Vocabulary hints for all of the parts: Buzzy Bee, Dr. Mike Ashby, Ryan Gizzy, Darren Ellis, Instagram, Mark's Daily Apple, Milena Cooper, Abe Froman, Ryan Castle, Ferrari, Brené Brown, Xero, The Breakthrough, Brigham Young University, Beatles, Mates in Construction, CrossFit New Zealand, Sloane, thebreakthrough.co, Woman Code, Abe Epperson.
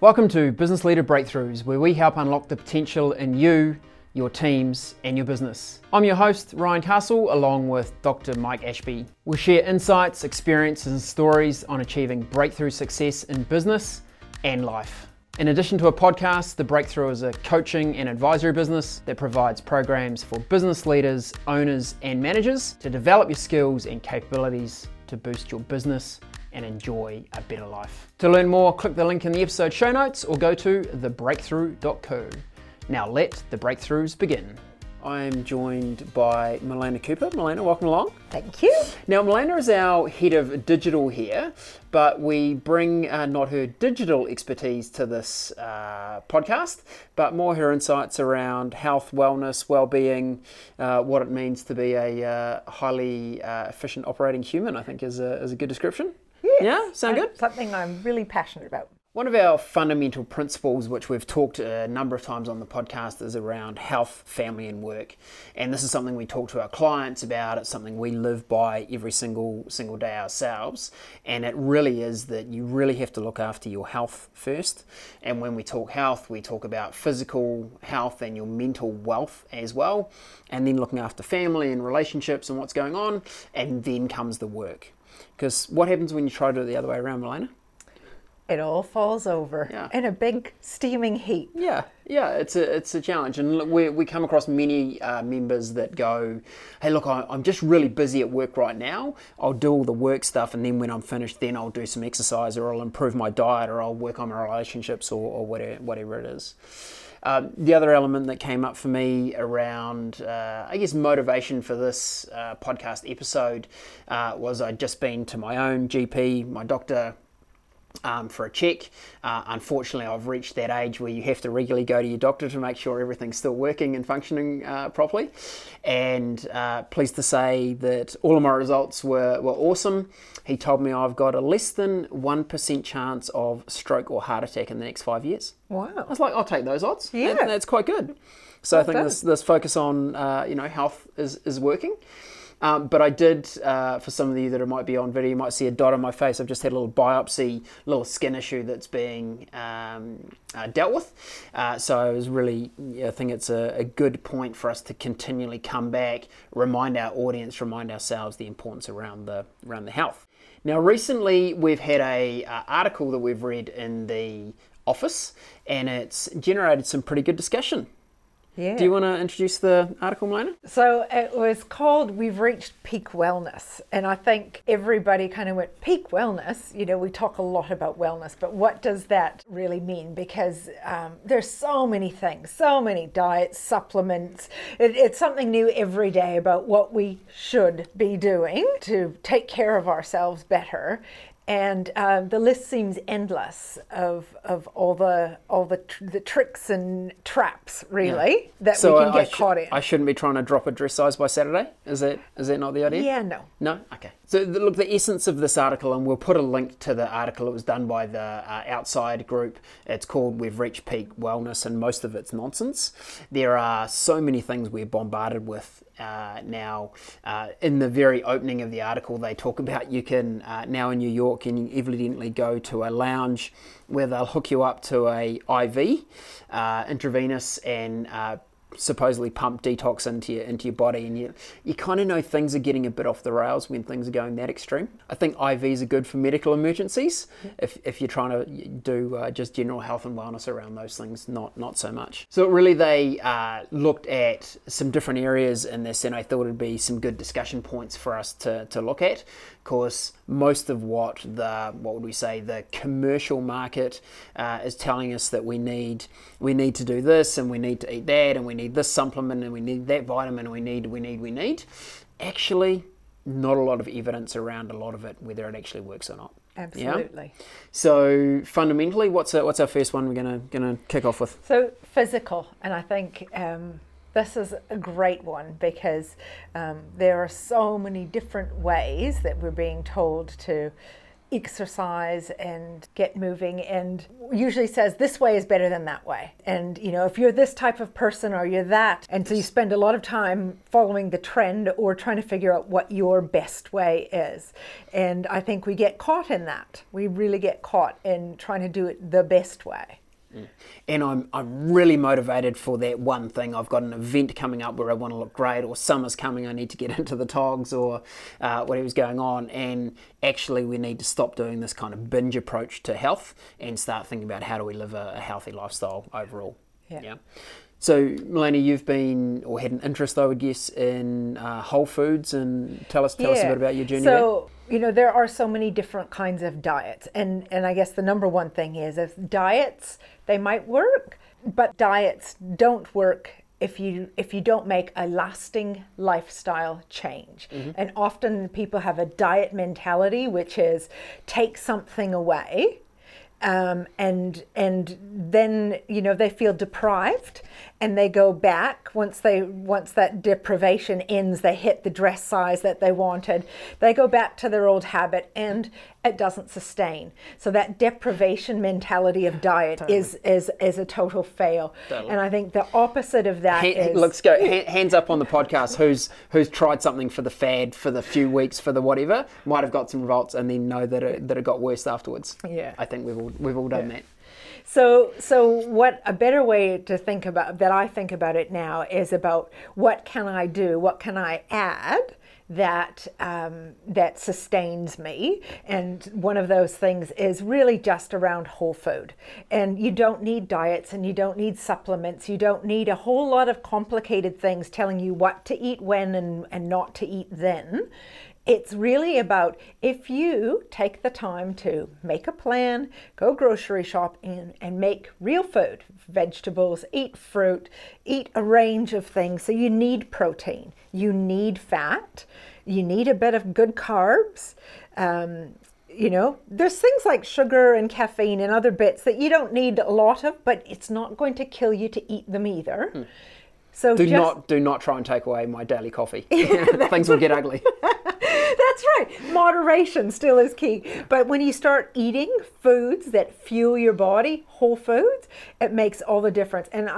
Welcome to Business Leader Breakthroughs, where we help unlock the potential in you, your teams, and your business. I'm your host, Ryan Castle, along with Dr. Mike Ashby. We'll share insights, experiences, and stories on achieving breakthrough success in business and life. In addition to a podcast, The Breakthrough is a coaching and advisory business that provides programs for business leaders, owners, and managers to develop your skills and capabilities to boost your business and enjoy a better life. To learn more, click the link in the episode show notes or go to thebreakthrough.co. Now let the breakthroughs begin. I am joined by Milena Cooper. Milena, welcome along. Thank you. Now, Milena is our head of digital here, but we bring not her digital expertise to this podcast, but more her insights around health, wellness, well-being, what it means to be a highly efficient operating human, I think is a good description. Yes. Yeah, sound good? Something I'm really passionate about. One of our fundamental principles, which we've talked a number of times on the podcast, is around health, family, and work. And this is something we talk to our clients about. It's something we live by every single day ourselves. And it really is that you really have to look after your health first. And when we talk health, we talk about physical health and your mental wealth as well. And then looking after family and relationships and what's going on. And then comes the work. Because what happens when you try to do it the other way around, Milena? It all falls over in a big steaming heap. Yeah, it's a challenge. And look, we come across many members that go, hey, look, I'm just really busy at work right now. I'll do all the work stuff, and then when I'm finished, then I'll do some exercise, or I'll improve my diet, or I'll work on my relationships, or whatever it is. The other element that came up for me around, I guess, motivation for this podcast episode was I'd just been to my own GP, my doctor, for a check. Unfortunately, I've reached that age where you have to regularly go to your doctor to make sure everything's still working and functioning properly. And pleased to say that all of my results were awesome. He told me I've got a less than 1% chance of stroke or heart attack in the next 5 years. Wow. I was like, I'll take those odds. Yeah. That's quite good. So I think this focus on health is working. But I did, for some of you that might be on video, you might see a dot on my face. I've just had a little biopsy, little skin issue that's being dealt with. So it was really, I think it's a good point for us to continually come back, remind our audience, remind ourselves the importance around the health. Now, recently we've had a article that we've read in The Office, and it's generated some pretty good discussion. Yeah. Do you want to introduce the article, Milena? So it was called We've Reached Peak Wellness. And I think everybody kind of went, peak wellness? You know, we talk a lot about wellness, but what does that really mean? Because there's so many things, so many diets, supplements. It's something new every day about what we should be doing to take care of ourselves better. And the list seems endless of all the tricks and traps, really, that so we can get caught in. I shouldn't be trying to drop a dress size by Saturday? Is that not the idea? Yeah, no. No? Okay. So look, the essence of this article, and we'll put a link to the article. It was done by the Outside group. It's called We've Reached Peak Wellness, and most of it's nonsense. There are so many things we're bombarded with now. In the very opening of the article, they talk about you can, now in New York, you can evidently go to a lounge where they'll hook you up to a IV, intravenous, and supposedly pump detox into your body, and you kind of know things are getting a bit off the rails when things are going that extreme. I think IVs are good for medical emergencies. If you're trying to do just general health and wellness around those things, not so much. So really they looked at some different areas in this, and I thought it'd be some good discussion points for us to look at. Of course, most of the commercial market is telling us that we need to do this, and we need to eat that, and we need this supplement, and we need that vitamin, and we need. Actually, not a lot of evidence around a lot of it, whether it actually works or not. Absolutely. Yeah? So fundamentally, what's our first one we're gonna kick off with? So physical, and I think this is a great one because there are so many different ways that we're being told to exercise and get moving, and usually says this way is better than that way. And you know, if you're this type of person or you're that, and so you spend a lot of time following the trend or trying to figure out what your best way is. And I think we get caught in that. We really get caught in trying to do it the best way. And I'm really motivated for that one thing. I've got an event coming up where I want to look great, or summer's coming, I need to get into the togs, or whatever's going on. And actually we need to stop doing this kind of binge approach to health and start thinking about how do we live a healthy lifestyle overall. Yeah. So Milena, you've been, or had an interest, I would guess, in whole foods, and tell us a bit about your journey there. You know, there are so many different kinds of diets, and I guess the number one thing is diets, they might work, but diets don't work if you don't make a lasting lifestyle change. Mm-hmm. And often people have a diet mentality, which is take something away, and then, you know, they feel deprived. And they go back once that deprivation ends, they hit the dress size that they wanted, they go back to their old habit, and it doesn't sustain. So that deprivation mentality of diet is a total fail. Totally. And I think the opposite of that is... Let's go, hands up on the podcast, who's tried something for the fad, for the few weeks, for the whatever, might have got some results and then know that it got worse afterwards. Yeah. I think we've all done that. So what a better way to think about that, I think about it now, is about what can I do, what can I add that sustains me. And one of those things is really just around whole food. And you don't need diets, and you don't need supplements, you don't need a whole lot of complicated things telling you what to eat when and not to eat then. It's really about, if you take the time to make a plan, go grocery shop and make real food, vegetables, eat fruit, eat a range of things. So you need protein, you need fat, you need a bit of good carbs. You know, there's things like sugar and caffeine and other bits that you don't need a lot of, but it's not going to kill you to eat them either. Mm. So do not try and take away my daily coffee. Things will get ugly. That's right. Moderation still is key. But when you start eating foods that fuel your body, whole foods, it makes all the difference. And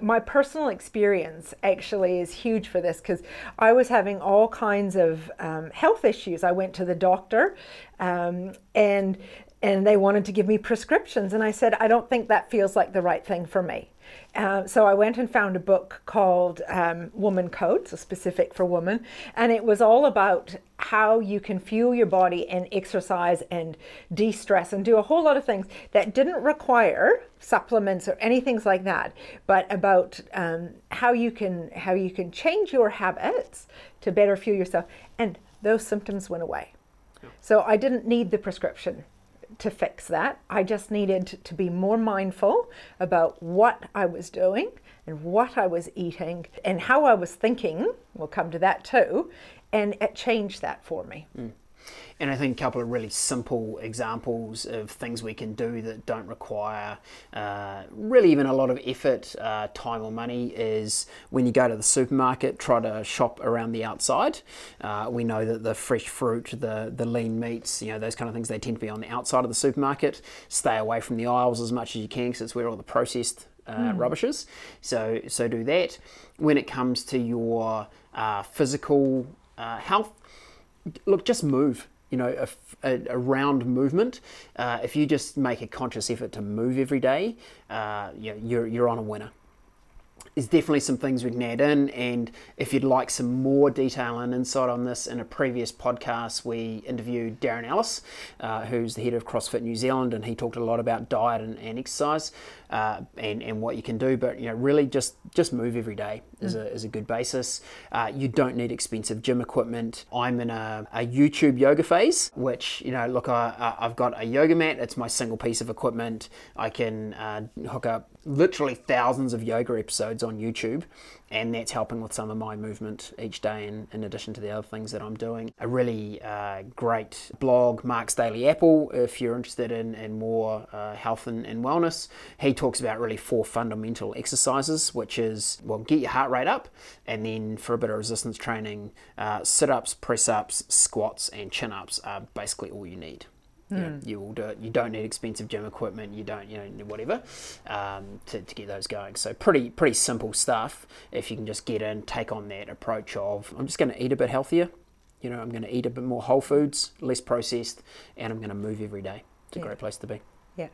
my personal experience actually is huge for this, because I was having all kinds of health issues. I went to the doctor, and they wanted to give me prescriptions. And I said, I don't think that feels like the right thing for me. So I went and found a book called Woman Code, so specific for women, and it was all about how you can fuel your body and exercise and de-stress and do a whole lot of things that didn't require supplements or anything like that, but about how you can change your habits to better fuel yourself. And those symptoms went away. So I didn't need the prescription to fix that. I just needed to be more mindful about what I was doing and what I was eating and how I was thinking. We'll come to that too. And it changed that for me. Mm. And I think a couple of really simple examples of things we can do that don't require really even a lot of effort, time or money, is when you go to the supermarket, try to shop around the outside. We know that the fresh fruit, the lean meats, you know, those kind of things, they tend to be on the outside of the supermarket. Stay away from the aisles as much as you can, because it's where all the processed rubbishes. So do that. When it comes to your physical health, look, just move. You know, a round movement. If you just make a conscious effort to move every day, you're on a winner. There's definitely some things we can add in, and if you'd like some more detail and insight on this, in a previous podcast we interviewed Darren Ellis, who's the head of CrossFit New Zealand, and he talked a lot about diet and exercise and what you can do. But you know, really just move every day is a good basis. You don't need expensive gym equipment. I'm in a YouTube yoga phase, which, you know, look, I've got a yoga mat. It's my single piece of equipment. I can hook up literally thousands of yoga episodes on YouTube, and that's helping with some of my movement each day, in addition to the other things that I'm doing. A really great blog, Mark's Daily Apple, if you're interested in more health and wellness. He talks about really 4 fundamental exercises, which is, well, get your heart rate up, and then for a bit of resistance training, sit-ups, press-ups, squats and chin-ups are basically all you need. you will do it. You don't need expensive gym equipment. You don't, whatever, to get those going. So pretty simple stuff. If you can just get in, take on that approach of, I'm just going to eat a bit healthier. I'm going to eat a bit more whole foods, less processed, and I'm going to move every day. It's a great place to be. Yeah.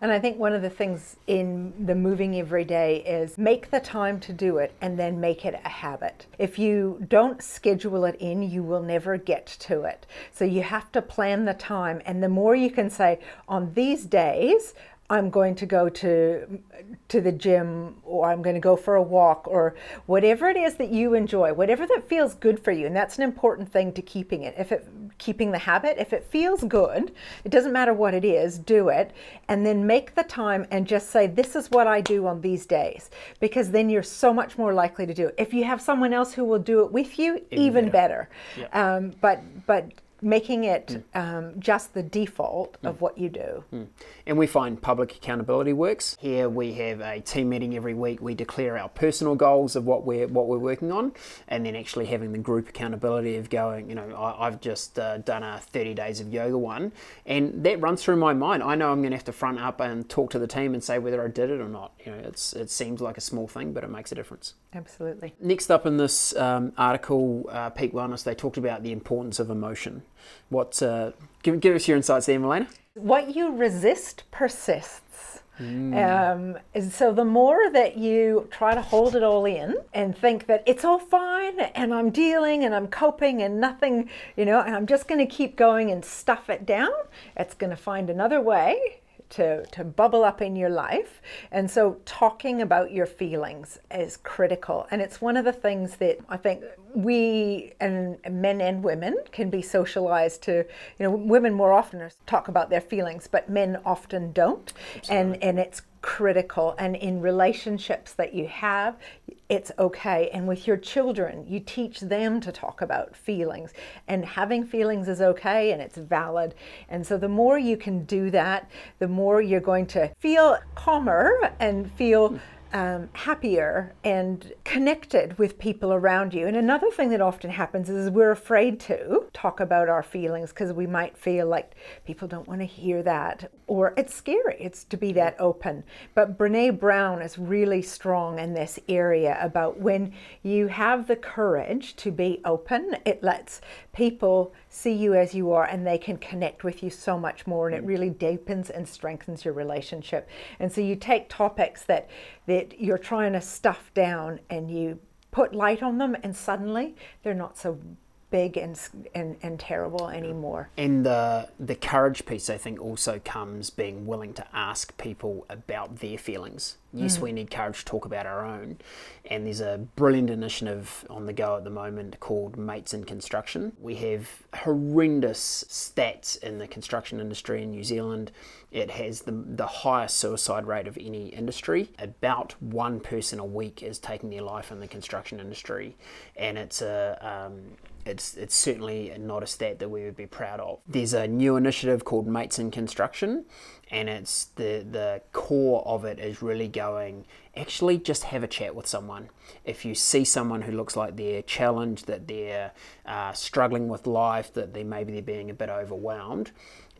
And I think one of the things in the moving every day is make the time to do it and then make it a habit. If you don't schedule it in, you will never get to it. So you have to plan the time. And the more you can say, on these days, I'm going to go to the gym, or I'm going to go for a walk, or whatever it is that you enjoy, whatever that feels good for you. And that's an important thing to keeping it. Keeping the habit, if it feels good, it doesn't matter what it is, do it. And then make the time and just say, this is what I do on these days, because then you're so much more likely to do it. If you have someone else who will do it with you, even better. Yeah. But making it just the default of what you do. And we find public accountability works. Here we have a team meeting every week. We declare our personal goals of what we're working on, and then actually having the group accountability of going, I've just done a 30 days of yoga one, and that runs through my mind. I know I'm going to have to front up and talk to the team and say whether I did it or not. It seems like a small thing, but it makes a difference. Absolutely. Next up in this article, Peak Wellness, they talked about the importance of emotion. Give us your insights there, Milena. What you resist persists. And so the more that you try to hold it all in and think that it's all fine and I'm dealing and I'm coping and nothing, and I'm just going to keep going and stuff it down, it's going to find another way to bubble up in your life. And so talking about your feelings is critical. And it's one of the things that I think we, and men and women, can be socialized to. Women more often talk about their feelings, but men often don't. Absolutely. And it's critical. And in relationships that you have, it's okay. And with your children, you teach them to talk about feelings, and having feelings is okay and it's valid. And so the more you can do that, the more you're going to feel calmer and feel happier and connected with people around you. And another thing that often happens is we're afraid to talk about our feelings because we might feel like people don't want to hear that, or it's scary, it's to be that open. But Brené Brown is really strong in this area about when you have the courage to be open, it lets people see you as you are and they can connect with you so much more, and it really deepens and strengthens your relationship. And so you take topics that you're trying to stuff down and you put light on them, and suddenly they're not so big and terrible anymore. And the courage piece, I think, also comes being willing to ask people about their feelings. Yes, we need courage to talk about our own. And there's a brilliant initiative on the go at the moment called Mates in Construction. We have horrendous stats in the construction industry in New Zealand. It has the highest suicide rate of any industry. About one person a week is taking their life in the construction industry. And it's it's certainly not a stat that we would be proud of. There's a new initiative called Mates in Construction, and it's the core of it is really going, actually just have a chat with someone. If you see someone who looks like they're challenged, that they're struggling with life, that maybe they're being a bit overwhelmed,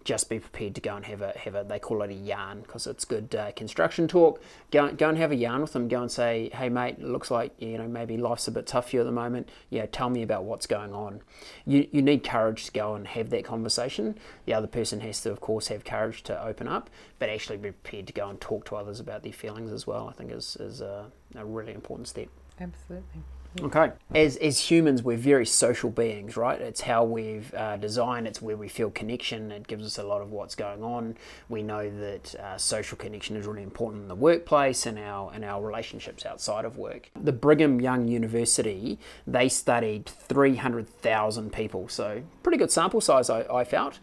just be prepared to go and have a, they call it a yarn because it's good construction talk. Go and have a yarn with them. Go and say, hey mate, it looks like maybe life's a bit tough for you at the moment. Tell me about what's going on. You need courage to go and have that conversation. The other person has to, of course, have courage to open up, but actually be prepared to go and talk to others about their feelings as well, I think is a really important step. Absolutely. Okay. As humans, we're very social beings, right? It's how we've designed. It's where we feel connection. It gives us a lot of what's going on. We know that social connection is really important in the workplace and our relationships outside of work. The Brigham Young University, they studied 300,000 people, so pretty good sample size, I felt,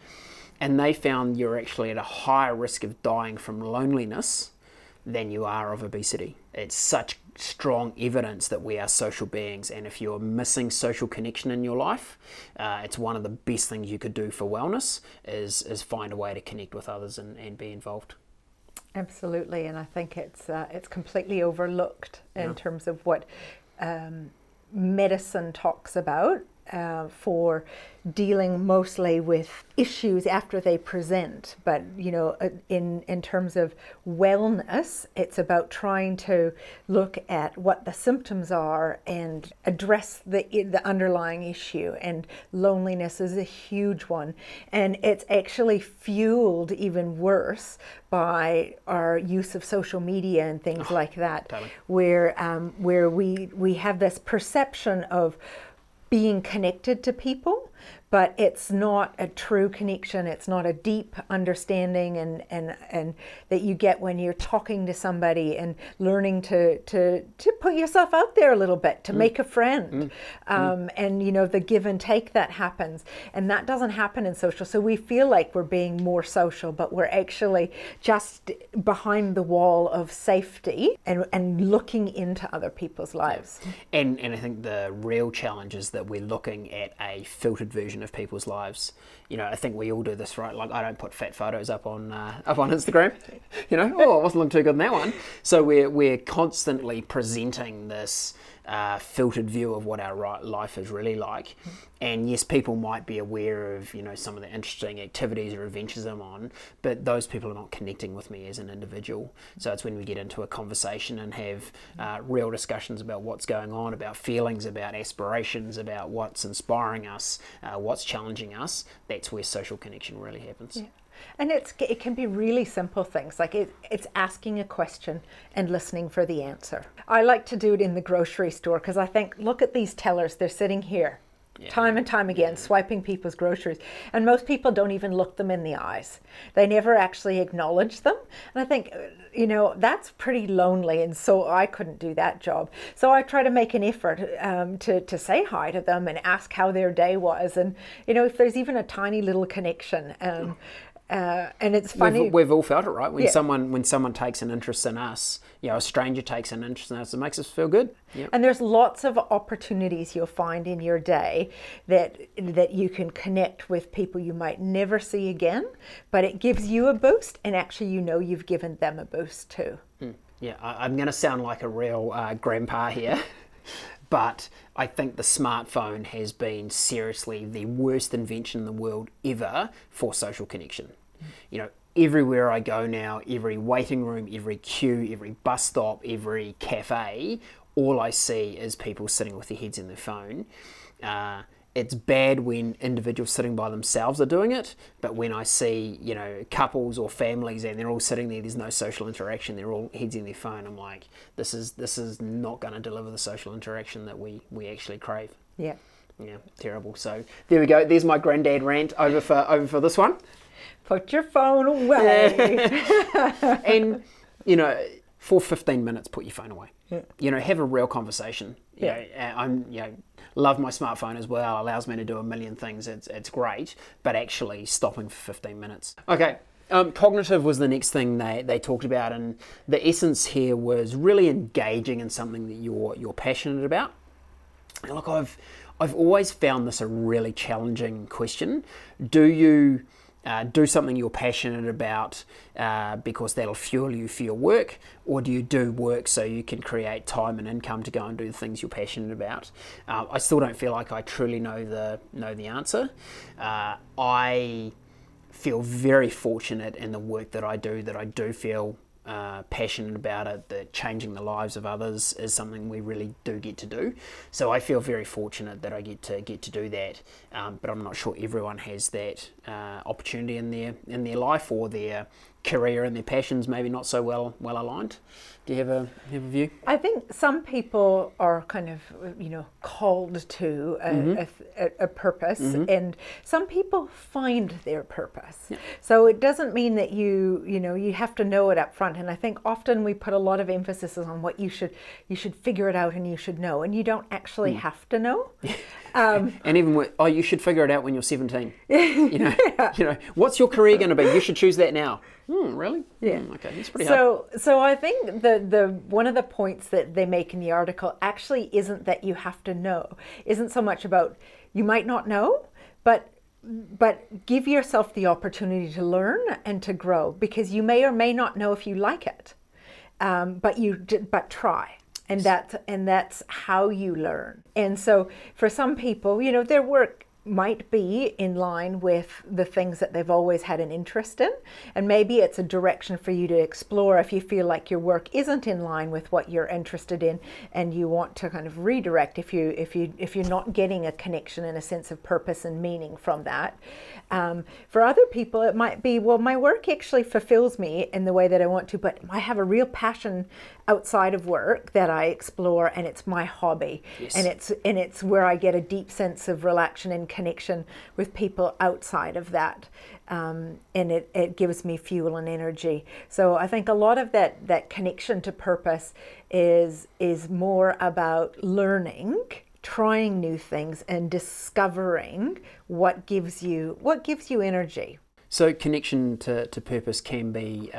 and they found you're actually at a higher risk of dying from loneliness than you are of obesity. It's such strong evidence that we are social beings, and if you're missing social connection in your life, it's one of the best things you could do for wellness is find a way to connect with others and be involved. Absolutely, and I think it's completely overlooked in terms of what medicine talks about. for dealing mostly with issues after they present. But, you know, in terms of wellness, it's about trying to look at what the symptoms are and address the underlying issue. And loneliness is a huge one. And it's actually fueled even worse by our use of social media and things like that, where we have this perception of being connected to people, but it's not a true connection. It's not a deep understanding and that you get when you're talking to somebody and learning to put yourself out there a little bit, to make a friend. And, you know, the give and take that happens. And that doesn't happen in social. So we feel like we're being more social, but we're actually just behind the wall of safety and looking into other people's lives. And I think the real challenge is that we're looking at a filtered version of people's lives. You know, I think we all do this, right? Like, I don't put fat photos up on Instagram. You know, I wasn't looking too good in that one. So we're constantly presenting this filtered view of what our life is really like. And yes, people might be aware of, you know, some of the interesting activities or adventures I'm on, but those people are not connecting with me as an individual. So it's when we get into a conversation and have real discussions about what's going on, about feelings, about aspirations, about what's inspiring us, what's challenging us, that's where social connection really happens. Yeah. And it can be really simple things, like it's asking a question and listening for the answer. I like to do it in the grocery store because I think, look at these tellers, they're sitting here time and time again, swiping people's groceries. And most people don't even look them in the eyes. They never actually acknowledge them. And I think, you know, that's pretty lonely. And so I couldn't do that job. So I try to make an effort to say hi to them and ask how their day was. And, you know, if there's even a tiny little connection. And it's funny. We've all felt it, right? When someone takes an interest in us, you know, a stranger takes an interest in us, it makes us feel good. Yep. And there's lots of opportunities you'll find in your day that you can connect with people you might never see again, but it gives you a boost, and actually, you know, you've given them a boost too. Yeah, I'm going to sound like a real grandpa here, but I think the smartphone has been seriously the worst invention in the world ever for social connection. You know, everywhere I go now, every waiting room, every queue, every bus stop, every cafe, all I see is people sitting with their heads in their phone. It's bad when individuals sitting by themselves are doing it, but when I see, you know, couples or families and they're all sitting there, there's no social interaction, they're all heads in their phone, I'm like, this is not going to deliver the social interaction that we actually crave. Yeah. Yeah, terrible. So there we go. There's my granddad rant over for this one. Put your phone away. And, you know, for 15 minutes, put your phone away. Yeah. You know, have a real conversation. You know, love my smartphone as well, allows me to do a million things, it's great, but actually stopping for 15 minutes. Okay, cognitive was the next thing they talked about, and the essence here was really engaging in something that you're passionate about. And look, I've always found this a really challenging question. Do you do something you're passionate about because that'll fuel you for your work, or do you do work so you can create time and income to go and do the things you're passionate about? I still don't feel like I truly know the answer. I feel very fortunate in the work that I do feel passionate about it, that changing the lives of others is something we really do get to do. So I feel very fortunate that I get to do that, but I'm not sure everyone has that opportunity in their life, or their career and their passions maybe not so well aligned. Do you have a view? I think some people are kind of, you know, called to a purpose, and some people find their purpose. Yeah. So it doesn't mean that you have to know it up front. And I think often we put a lot of emphasis on what you should figure it out and you should know, and you don't actually have to know. And even with, you should figure it out when you're 17. You know, you know, what's your career going to be? You should choose that now. Really? Yeah. Okay, that's pretty hard. So I think the one of the points that they make in the article actually isn't that you have to know, isn't so much about you might not know, but give yourself the opportunity to learn and to grow, because you may or may not know if you like it, but try. And that's how you learn. And so for some people, you know, their work might be in line with the things that they've always had an interest in. And maybe it's a direction for you to explore if you feel like your work isn't in line with what you're interested in and you want to kind of redirect if you're not getting a connection and a sense of purpose and meaning from that. For other people, it might be, well, my work actually fulfills me in the way that I want to, but I have a real passion outside of work that I explore, and it's my hobby. Yes. And it's where I get a deep sense of relaxation and connection with people outside of that, and it gives me fuel and energy. So I think a lot of that connection to purpose is more about learning, trying new things, and discovering what gives you energy. So connection to purpose can be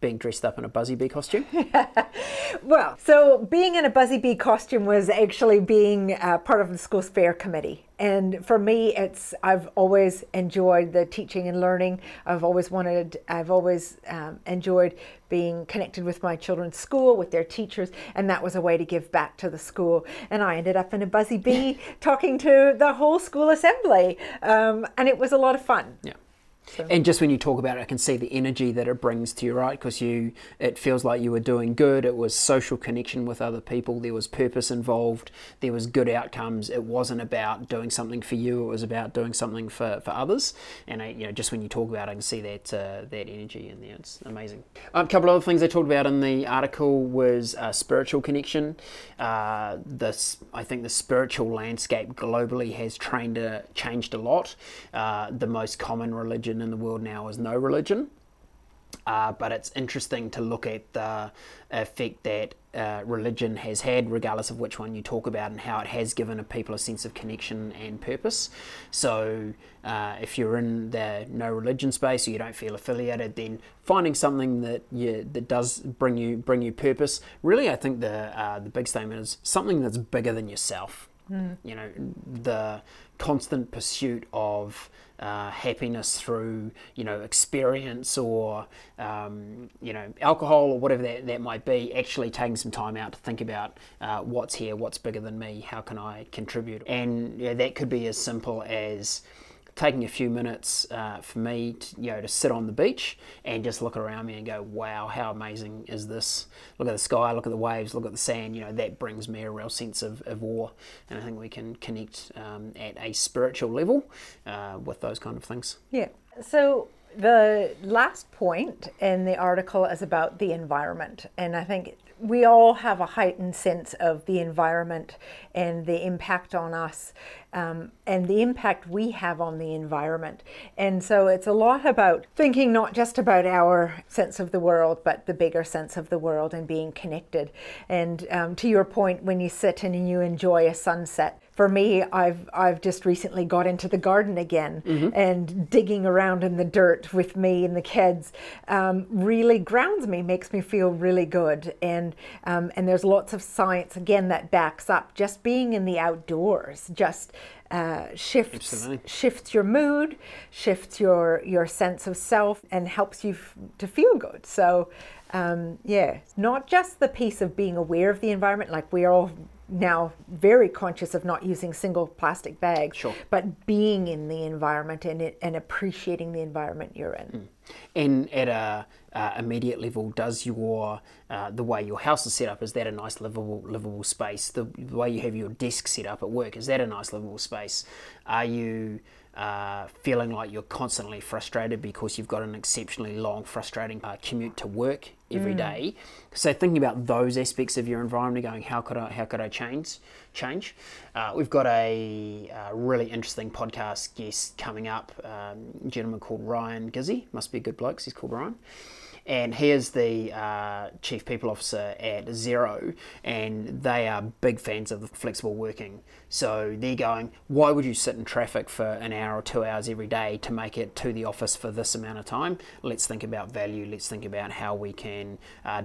being dressed up in a Buzzy Bee costume? Well, so being in a Buzzy Bee costume was actually being part of the school's fair committee. And for me, I've always enjoyed the teaching and learning. I've always enjoyed being connected with my children's school, with their teachers, and that was a way to give back to the school. And I ended up in a Buzzy Bee talking to the whole school assembly, and it was a lot of fun. Yeah. So. And just when you talk about it, I can see the energy that it brings to you, right? Because it feels like you were doing good. It was social connection with other people. There was purpose involved. There was good outcomes. It wasn't about doing something for you. It was about doing something for others. And just when you talk about it, I can see that energy in there. It's amazing. A couple of other things I talked about in the article was spiritual connection. I think the spiritual landscape globally has changed a lot. The most common religion in the world now is no religion, but it's interesting to look at the effect that religion has had, regardless of which one you talk about, and how it has given people a sense of connection and purpose. So if you're in the no religion space or you don't feel affiliated, then finding something that does bring you purpose. Really, I think the big statement is something that's bigger than yourself. Mm. You know, the constant pursuit of happiness through, you know, experience or, you know, alcohol or whatever that might be, actually taking some time out to think about what's here, what's bigger than me, how can I contribute? And you know, that could be as simple as taking a few minutes for me to sit on the beach and just look around me and go, wow, how amazing is this? Look at the sky, look at the waves, look at the sand. You know, that brings me a real sense of awe. And I think we can connect at a spiritual level with those kind of things. Yeah. So the last point in the article is about the environment. And I think we all have a heightened sense of the environment and the impact on us, and the impact we have on the environment. And so it's a lot about thinking not just about our sense of the world, but the bigger sense of the world and being connected. And to your point, when you sit and you enjoy a sunset, for me, I've just recently got into the garden again, mm-hmm. and digging around in the dirt with me and the kids really grounds me, makes me feel really good. And there's lots of science, again, that backs up just being in the outdoors, just shifts your mood, shifts your sense of self, and helps you to feel good. So, not just the piece of being aware of the environment, like we are all now very conscious of not using single plastic bags, sure. but being in the environment and appreciating the environment you're in. Mm. And at a immediate level, does your the way your house is set up, is that a nice livable space? The way you have your desk set up at work, is that a nice livable space? Are you feeling like you're constantly frustrated because you've got an exceptionally long, frustrating commute to work every day? So thinking about those aspects of your environment, going, how could I change? We've got a really interesting podcast guest coming up, a gentleman called Ryan Gizzy, must be a good bloke, he's called Ryan. And he is the Chief People Officer at Xero, and they are big fans of the flexible working. So they're going, why would you sit in traffic for an hour or 2 hours every day to make it to the office for this amount of time? Let's think about value. Let's think about how we can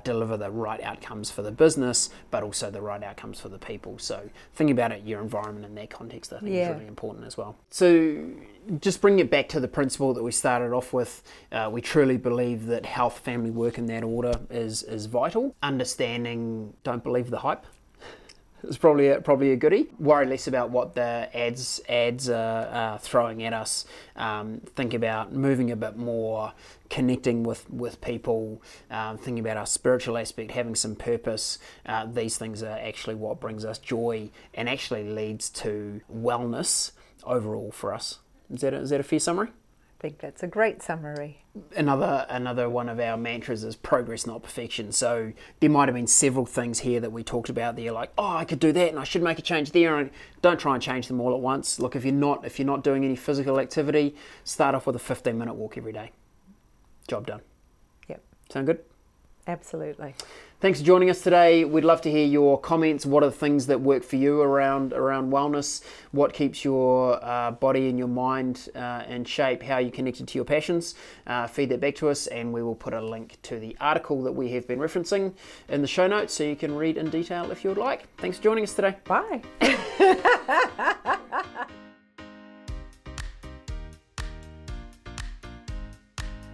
deliver the right outcomes for the business, but also the right outcomes for the people. So think about it, your environment in that context, I think is really important as well. So just bringing it back to the principle that we started off with, we truly believe that health, family, work in that order is vital. Understanding, don't believe the hype. It's probably a goodie. Worry less about what the ads are throwing at us. Think about moving a bit more, connecting with people, thinking about our spiritual aspect, having some purpose. These things are actually what brings us joy and actually leads to wellness overall for us. Is that a fair summary? I think that's a great summary. Another one of our mantras is progress, not perfection. So there might have been several things here that we talked about that you're like, oh, I could do that, and I should make a change there. And don't try and change them all at once. Look, if you're not doing any physical activity, start off with a 15-minute walk every day. Job done. Yep. Sound good? Absolutely. Thanks for joining us today. We'd love to hear your comments. What are the things that work for you around wellness? What keeps your body and your mind in shape? How are you connected to your passions? Feed that back to us, and we will put a link to the article that we have been referencing in the show notes so you can read in detail if you would like. Thanks for joining us today. Bye.